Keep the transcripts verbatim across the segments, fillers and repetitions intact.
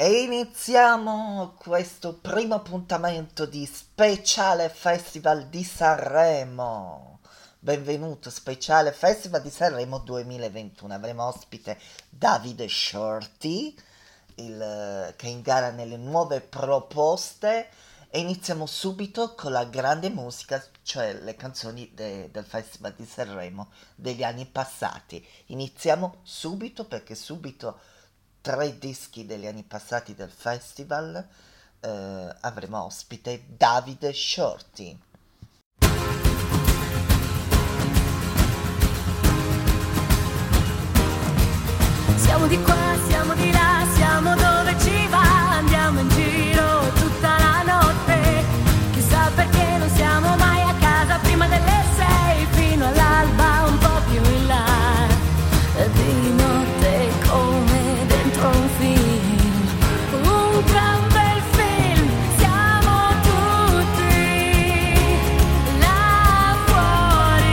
E iniziamo questo primo appuntamento di Speciale Festival di Sanremo. Benvenuto Speciale Festival di Sanremo duemilaventuno. Avremo ospite Davide Shorty, il, che è in gara nelle nuove proposte. E iniziamo subito con la grande musica, cioè le canzoni de, del Festival di Sanremo degli anni passati. Iniziamo subito perché subito tre dischi degli anni passati del festival, eh, avremo ospite Davide Shorty. Siamo di qua, siamo di là, siamo dove ci va, andiamo in giro tutta la notte, chissà perché non siamo mai a casa prima delle sei, fino all'alba un po' più in là, di notte come un film, un gran bel film, siamo tutti là fuori,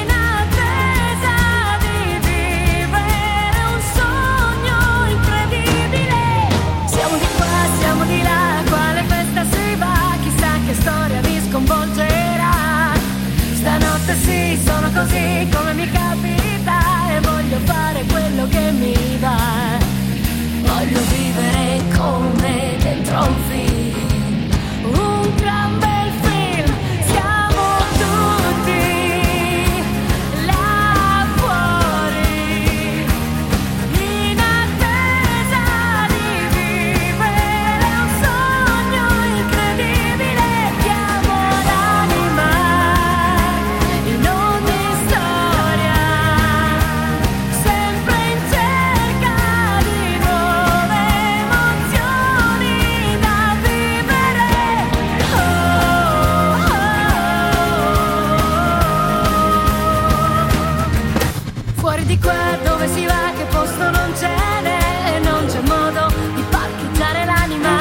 in attesa di vivere un sogno incredibile. Siamo di qua, siamo di là, quale festa si va, chissà che storia vi sconvolgerà. Stanotte sì, sono così come mi capita, voglio fare quello che mi va, voglio vivere come dentro un film, un gran bel film, siamo tutti là fuori, in attesa di vivere un sogno incredibile, chiamo l'anima in ogni storia, di qua dove si va, che posto non c'è n'è, e non c'è modo di parcheggiare l'anima,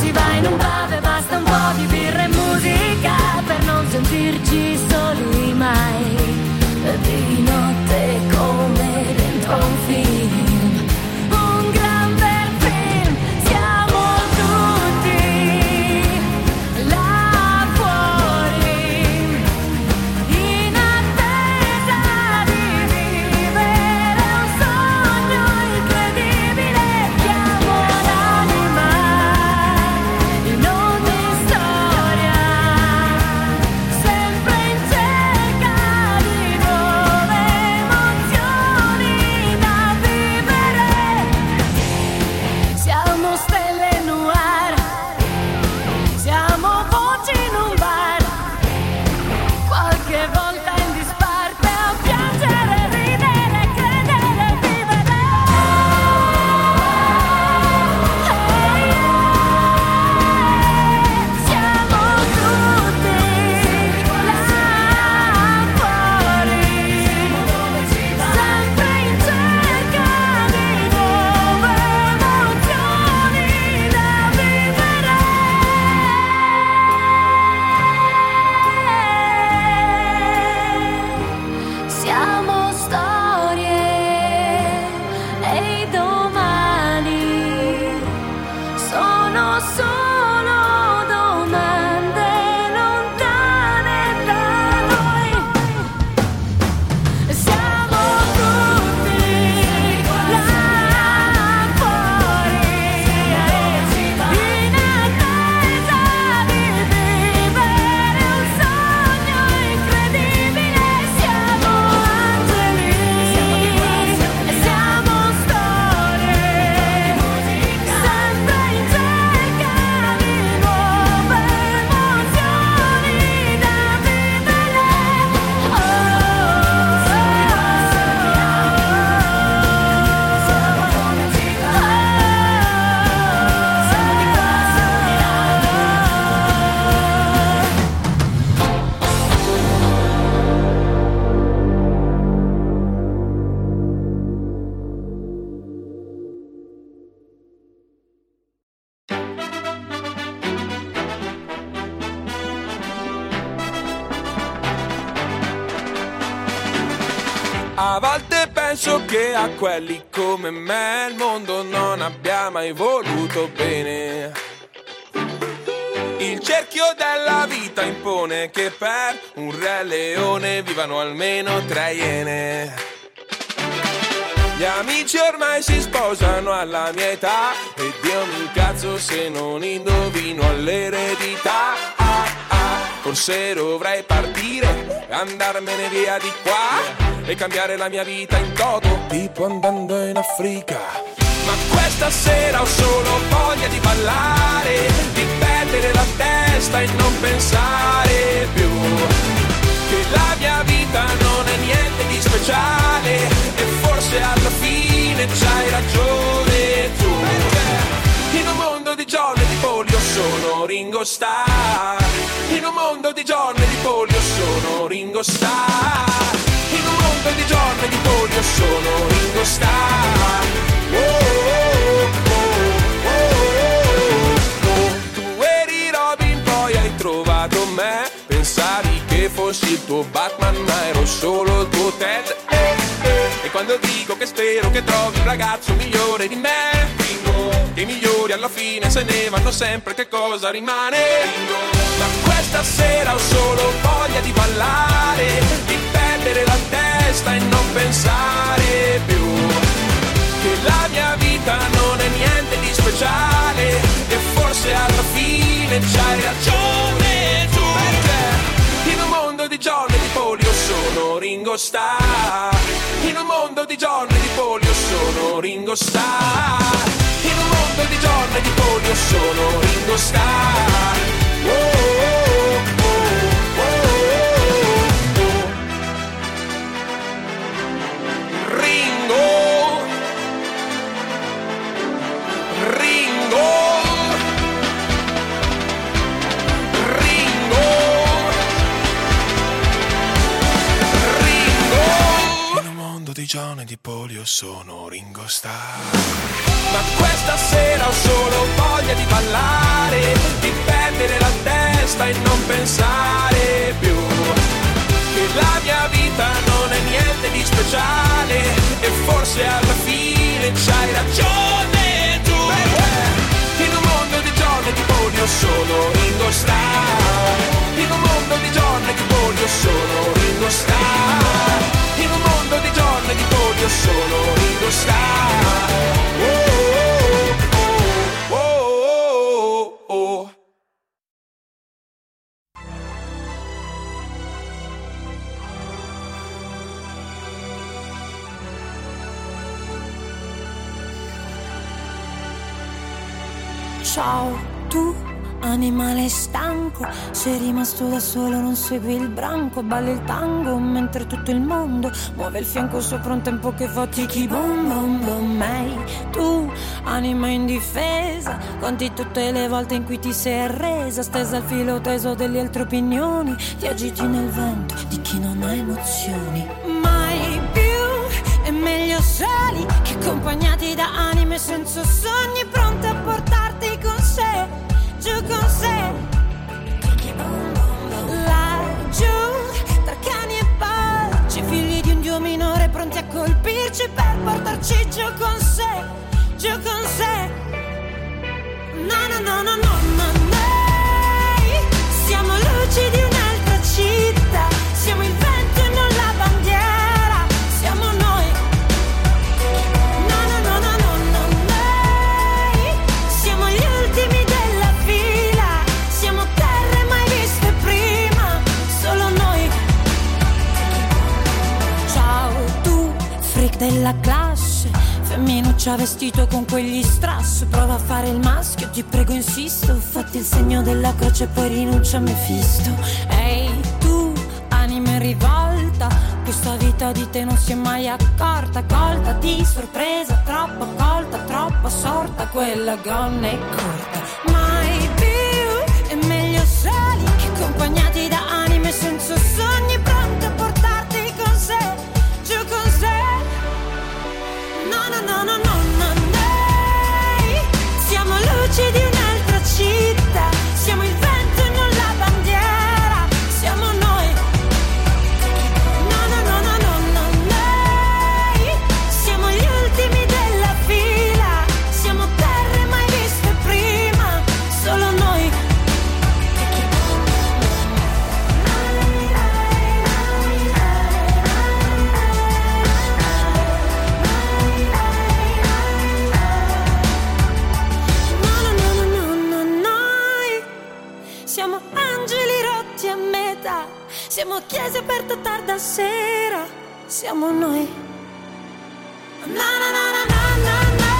si va in un pub e basta un po' di birra e musica per non sentirci soli mai, di notte come dentro un film. A volte penso penso che a quelli come me il mondo non abbia mai voluto bene. Il cerchio della vita impone che per un re leone vivano almeno tre iene. Gli amici ormai si sposano alla mia età e Dio mi incazzo se non indovino all'eredità. Ah, ah, forse dovrei partire, andarmene via di qua e cambiare la mia vita in toto, tipo andando in Africa. Ma questa sera ho solo voglia di ballare, di perdere la testa e non pensare più che la mia vita non è niente di speciale e forse alla fine c'hai ragione tu. In un mondo di giorni di polio sono Ringo Starr. In un mondo di giorni di polio sono Ringo Starr. In un mondo di giorni di polio sono Ringo Starr. Oh, oh, oh, oh, oh, oh. Tu eri Robin, poi hai trovato me. Pensavi che fossi il tuo Batman, ma ero solo il tuo Ted. eh, eh. E quando dico che spero che trovi un ragazzo migliore di me, Ringo, che i migliori alla fine se ne vanno sempre, che cosa rimane? Ringo. Ma questa sera ho solo voglia di ballare, di perdere la testa e non pensare più che la mia vita non è niente di speciale e forse alla fine c'hai ragione tu. In un mondo di giorni di polio sono Ringo Starr. In un mondo di giorni di polio sono Ringo Starr. In un mondo di giorni di polio sono Ringo Starr. Oh, oh, oh, oh, oh, oh. Ringo, Ringo. Di Gianni di Polio sono Ringo Starr. Ma questa sera ho solo voglia di ballare, di perdere la testa e non pensare più che la mia vita non è niente di speciale e forse alla fine c'hai ragione tu. In un mondo di giorni di polio sono Ringo Starr. In un mondo di giorni di polio sono Ringo Starr. In un mondo di giorni di polio sono Ringo Starr. Oh, oh, oh, oh, oh, oh. Ciao, tu animale stanco, sei rimasto da solo, non segui il branco, balli il tango mentre tutto il mondo muove il fianco sopra un tempo che fa tiki bom bom bom. Ehi, tu, anima indifesa, conti tutte le volte in cui ti sei resa, stesa al filo teso delle altre opinioni, ti agiti nel vento di chi non ha emozioni. Mai più è meglio soli che accompagnati da anime senza sogni, pronte a portarti con sé, giù con sé, laggiù tra cani e porci, figli di un dio minore pronti a colpirci per portarci giù con sé, giù con sé. No, no, no, no, no, no, noi siamo luci di un'altra città, siamo il vento e non la bandiera, siamo noi. No, no, no, no, no, no, noi siamo gli ultimi della classe, femminuccia vestito con quegli strass, prova a fare il maschio, ti prego insisto, fatti il segno della croce e poi rinuncia a Mefisto. Ehi, hey, tu, anima in rivolta, questa vita di te non si è mai accorta, colta di sorpresa, troppo colta, troppo sorta, quella gonna è corta. Mai più è meglio soli che accompagnati da anime senza sogni, pronte a portarti con sé, giù con sé. No, no, no, no, no, no, noi siamo luci di un'altra città, siamo il vento e non la bandiera, siamo noi. No, no, no, no, no, no, noi chiese aperto tarda sera, siamo noi. Na na na na na na na.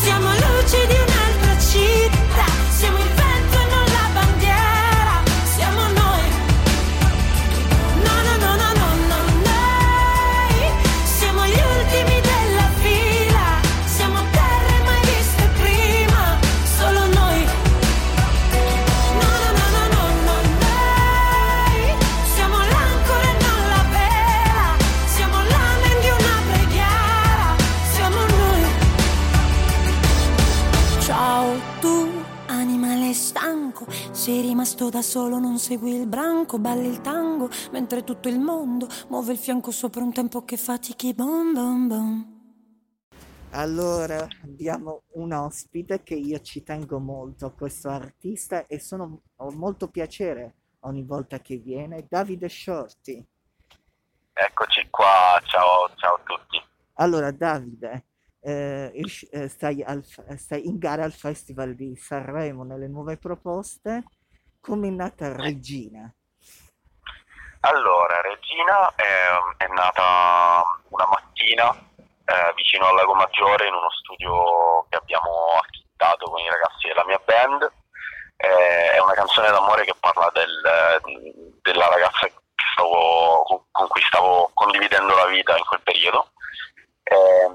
Siamo luci di un'altra città, siamo il vento e non la bandiera, siamo noi. No no no no no no noi, siamo gli ultimi della fila, siamo terre mai viste prima, solo noi. No no no no no no noi, siamo l'ancora e non la vela, siamo l'amen di una preghiera, siamo noi. Ciao tu, animale stanco, sei rimasto da solo, non segui il branco, balli il tango, mentre tutto il mondo muove il fianco sopra un tempo che fatichi, bom bom bom. Allora, abbiamo un ospite che io ci tengo molto, questo artista, e sono, ho molto piacere ogni volta che viene, Davide Shorty. Eccoci qua, ciao, ciao a tutti. Allora Davide, eh, stai, al, stai in gara al Festival di Sanremo nelle nuove proposte, come è nata Regina? Allora, Regina è, è nata una mattina Eh, vicino al Lago Maggiore, in uno studio che abbiamo affittato con i ragazzi della mia band. Eh, è una canzone d'amore che parla del, della ragazza che stavo, con cui stavo condividendo la vita in quel periodo, eh,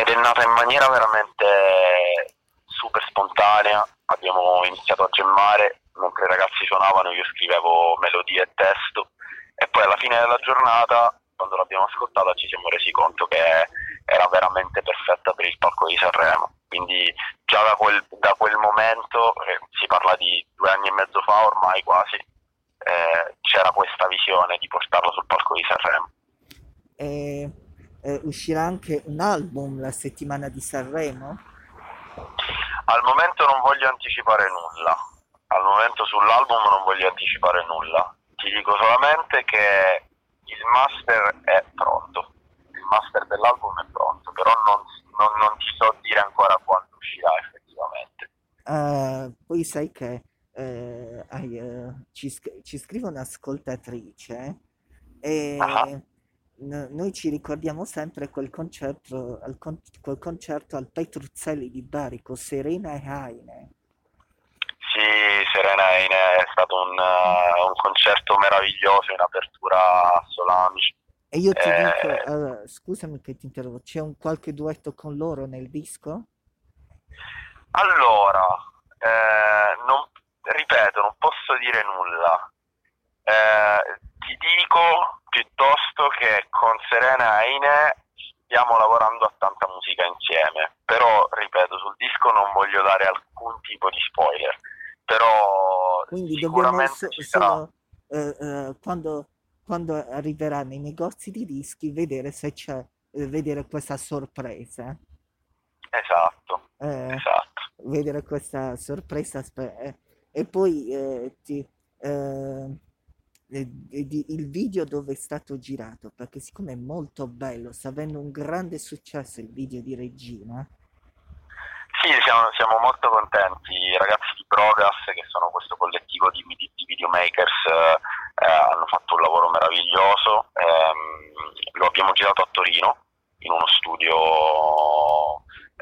ed è nata in maniera veramente super spontanea. Abbiamo iniziato a gemmare mentre i ragazzi suonavano, io scrivevo melodie e testo, e poi alla fine della giornata, quando l'abbiamo ascoltata, ci siamo resi conto che era veramente perfetta per il palco di Sanremo. Quindi già da quel, da quel momento, eh, si parla di due anni e mezzo fa ormai quasi, eh, c'era questa visione di portarla sul palco di Sanremo. Eh, eh, uscirà anche un album la settimana di Sanremo? Al momento non voglio anticipare nulla, al momento sull'album non voglio anticipare nulla. Ti dico solamente che il master è pronto, il master dell'album è pronto, però non, non, non ti so dire ancora quando uscirà effettivamente. Uh, poi sai che eh, hai, uh, ci, ci scrive un'ascoltatrice e uh-huh. n- noi ci ricordiamo sempre quel concerto al, con- quel concerto al Petruzzelli di Barico, Serena e Heine. Sì, Serena e Heine è stato un, uh, un concerto meraviglioso in apertura a Solange. E io ti eh... dico, allora, scusami che ti interrompo, c'è un qualche duetto con loro nel disco? Allora, eh, non, ripeto, non posso dire nulla. Eh, ti dico piuttosto che con Serena e Heine stiamo lavorando a tanta musica insieme, però ripeto, sul disco non voglio dare alcun tipo di spoiler, però quindi sicuramente dobbiamo so- ci sarà. Solo, eh, eh, quando, quando arriverà nei negozi di dischi, vedere se c'è, eh, vedere questa sorpresa. Esatto, eh, esatto. Vedere questa sorpresa spe- e poi eh, ti, eh, il video dove è stato girato, perché siccome è molto bello, sta avendo un grande successo il video di Regina. Sì, siamo, siamo molto contenti. I ragazzi di Progas, che sono questo collettivo di, di, di videomakers, eh, hanno fatto un lavoro meraviglioso. Eh, lo abbiamo girato a Torino, in uno studio,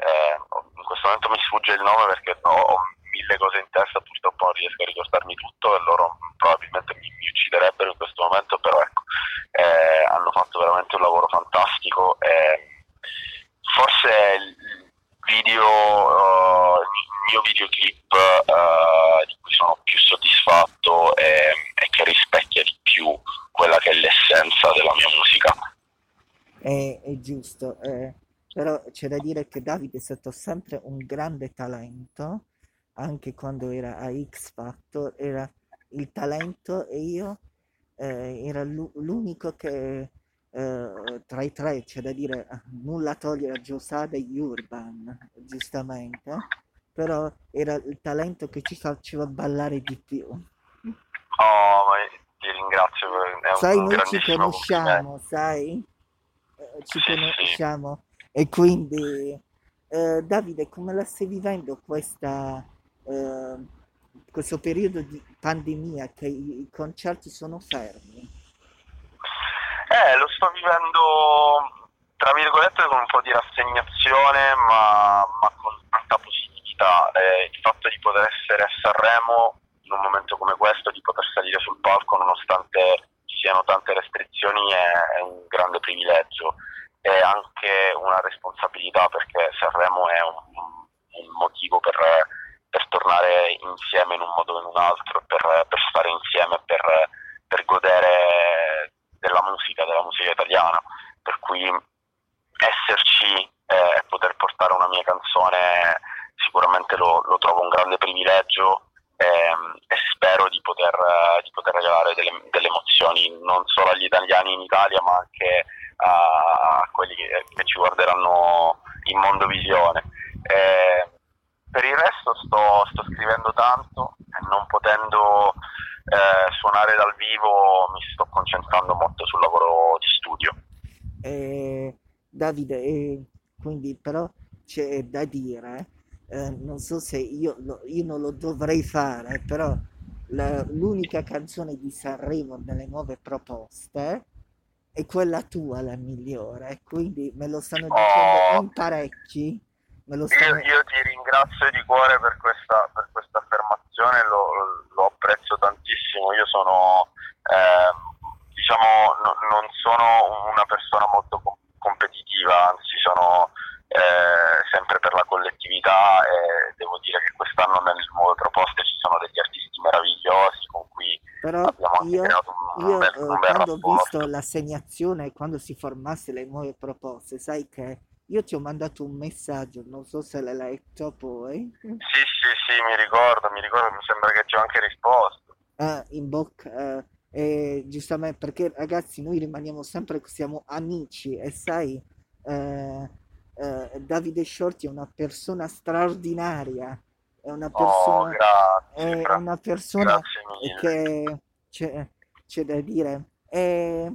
eh, in questo momento mi sfugge il nome perché ho mille cose in testa, purtroppo non riesco a ricordarmi tutto e loro probabilmente mi, mi ucciderebbero in questo momento, però ecco, eh, hanno fatto veramente un lavoro fantastico. Eh, forse il video, uh, il mio videoclip uh, di cui sono più soddisfatto e che rispecchia di più quella che è l'essenza della mia musica. È, è giusto, eh, però c'è da dire che Davide è stato sempre un grande talento. Anche quando era a X Factor era il talento e io eh, era l'unico che eh, tra i tre, c'è da dire, nulla togliere a Giuseppe Urban, giustamente, però era il talento che ci faceva ballare di più. Oh, ma ti ringrazio, è un sai, noi ci conosciamo, sai, ci sì, conosciamo sì. E quindi eh, Davide, come la stai vivendo questa... Eh, questo periodo di pandemia che i concerti sono fermi? Eh, lo sto vivendo tra virgolette con un po' di rassegnazione, ma, ma con tanta positività. Eh, il fatto di poter essere a Sanremo in un momento come questo, di poter salire sul palco nonostante ci siano tante restrizioni, è, è un grande privilegio. È anche una responsabilità, perché Sanremo è un, un motivo per, per tornare insieme in un modo o in un altro, per, per stare insieme, per, per godere della musica, della musica italiana, per cui esserci e eh, poter portare una mia canzone sicuramente lo, lo trovo un grande privilegio, ehm, e spero di poter, di poter regalare delle, delle emozioni non solo agli italiani in Italia, ma anche a quelli che, che ci guarderanno in Mondovisione. Eh, per il resto sto, sto scrivendo tanto, non potendo eh, suonare dal vivo mi sto concentrando molto sul lavoro di studio. Eh, Davide, eh, quindi però c'è da dire, eh, non so se io, io non lo dovrei fare, però la, l'unica canzone di Sanremo nelle nuove proposte è quella tua, la migliore, quindi me lo stanno dicendo oh, in parecchi. Me lo stanno... io, io ti ringrazio di cuore per questa, per questa affermazione, lo, lo apprezzo tantissimo. Io sono, eh, diciamo, no, non sono una persona molto com- competitiva, anzi sono eh, sempre per la collettività, e devo dire che quest'anno nelle nuove proposte ci sono degli artisti meravigliosi con cui Però abbiamo anche io... creato un... Io eh, quando ho visto l'assegnazione, quando si formasse le nuove proposte, sai che io ti ho mandato un messaggio, non so se l'hai letto poi. Sì, sì, sì, mi ricordo, mi ricordo, mi sembra che ti ho anche risposto. Ah, in bocca, eh, eh, giustamente, perché ragazzi noi rimaniamo sempre, siamo amici e sai, eh, eh, Davide Shorty è una persona straordinaria, è una persona, oh, grazie, è gra- una persona che... Cioè, c'è da dire, e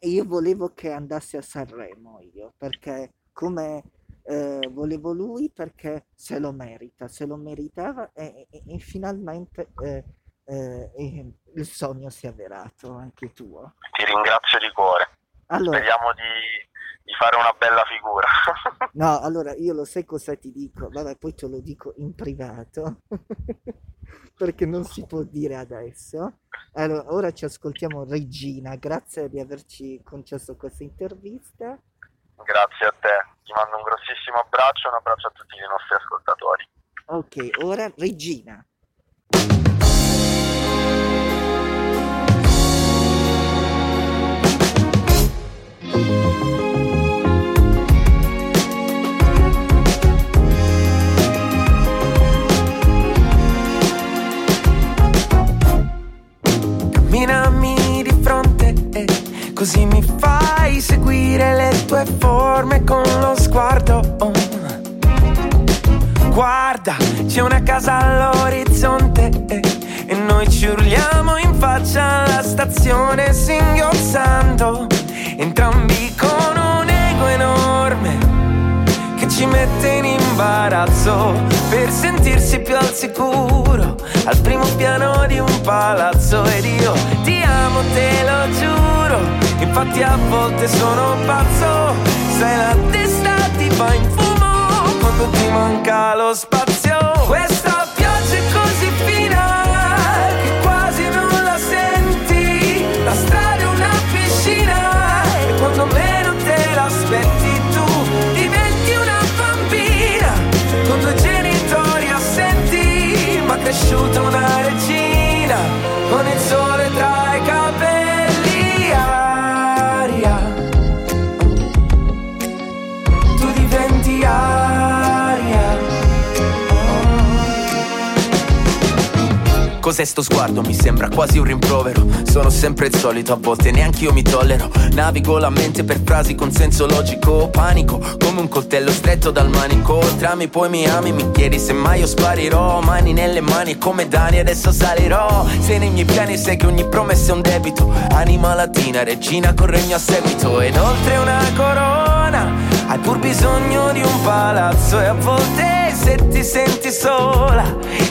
io volevo che andasse a Sanremo io, perché come eh, volevo lui, perché se lo merita, se lo meritava e, e, e finalmente eh, eh, il sogno si è avverato, anche tuo. Ti ringrazio di cuore, allora, speriamo di, di fare una bella figura. No, allora io lo sai cosa ti dico, vabbè poi te lo dico in privato, perché non si può dire adesso. Allora, ora ci ascoltiamo Regina, grazie di averci concesso questa intervista. Grazie a te, ti mando un grossissimo abbraccio, un abbraccio a tutti i nostri ascoltatori. Ok, ora Regina. Camminami di fronte, eh, così mi fai seguire le tue forme con lo sguardo. Oh. Guarda, c'è una casa all'orizzonte, eh, e noi ci urliamo in faccia alla stazione singhiozzando, entrambi con un ego enorme che ci mette in imbarazzo per sentirsi più al sicuro al primo piano di un palazzo. Ed io ti amo, te lo giuro, infatti a volte sono pazzo, se la testa ti va in fumo quando ti manca lo spazio. Questa pioggia è così fina che quasi non la senti, la strada è una piscina e quando meno te l'aspetti cresciuta una regina con il sole tra i capelli. Aria, tu diventi aria. Oh. Cos'è sto sguardo? Mi sembra quasi un rimprovero. Sono sempre il solito, a volte neanche io mi tollero. Navigo la mente per frasi con senso logico. Panico come un coltello stretto dal manico. Trami poi mi ami, mi chiedi se mai io sparirò. Mani nelle mani come Dani adesso salirò. Se nei miei piani sai che ogni promessa è un debito. Anima latina, regina con regno a seguito. E inoltre una corona Hai pur bisogno di un palazzo e a volte se ti senti sola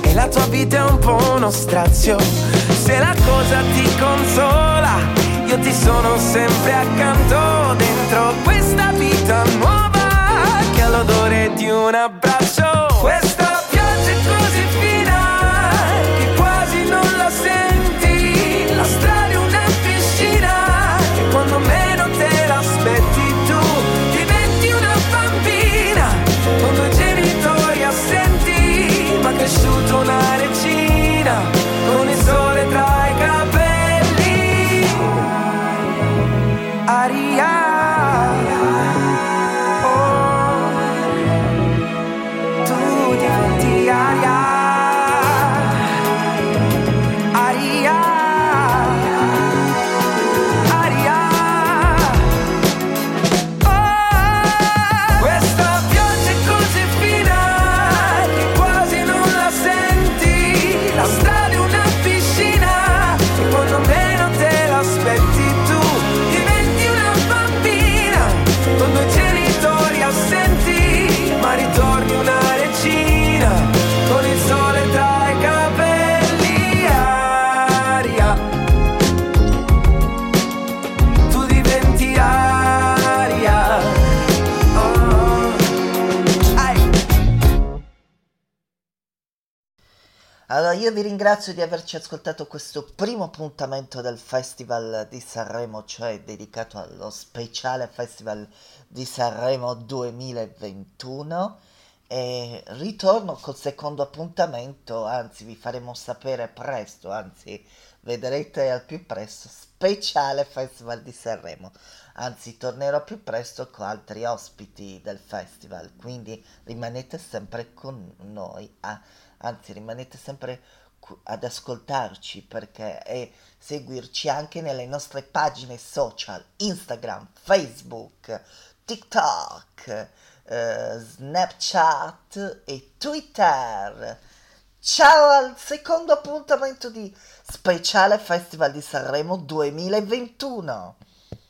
e la tua vita è un po' uno strazio, se la cosa ti consola io ti sono sempre accanto dentro questa vita nuova che ha l'odore di un abbraccio. Questa pioggia è così fina che quasi non la senti, la strada è una piscina che quando meno te l'aspetti tu diventi una bambina con due genitori assenti ma cresciuto una regina con il sole tra i capelli. Aria, oh, tu diventi aria. Aria, aria, oh. Questa pioggia è così fina che quasi non la senti, la strada è una piscina e quando meno te l'aspetti tu diventi una bambina con due genitori assenti ma ritorni una regina con il sole tra i capelli. Aria, tu diventi aria, oh. Ai. Allora io vi ringrazio di averci ascoltato questo primo appuntamento del Festival di Sanremo, cioè dedicato allo speciale Festival di Sanremo duemilaventuno, e ritorno col secondo appuntamento, anzi vi faremo sapere presto, anzi vedrete al più presto, speciale Festival di Sanremo, anzi tornerò più presto con altri ospiti del festival, quindi rimanete sempre con noi, ah, anzi rimanete sempre ad ascoltarci perché e seguirci anche nelle nostre pagine social, Instagram, Facebook, TikTok, eh, Snapchat e Twitter. Ciao al secondo appuntamento di Speciale Festival di Sanremo duemilaventuno.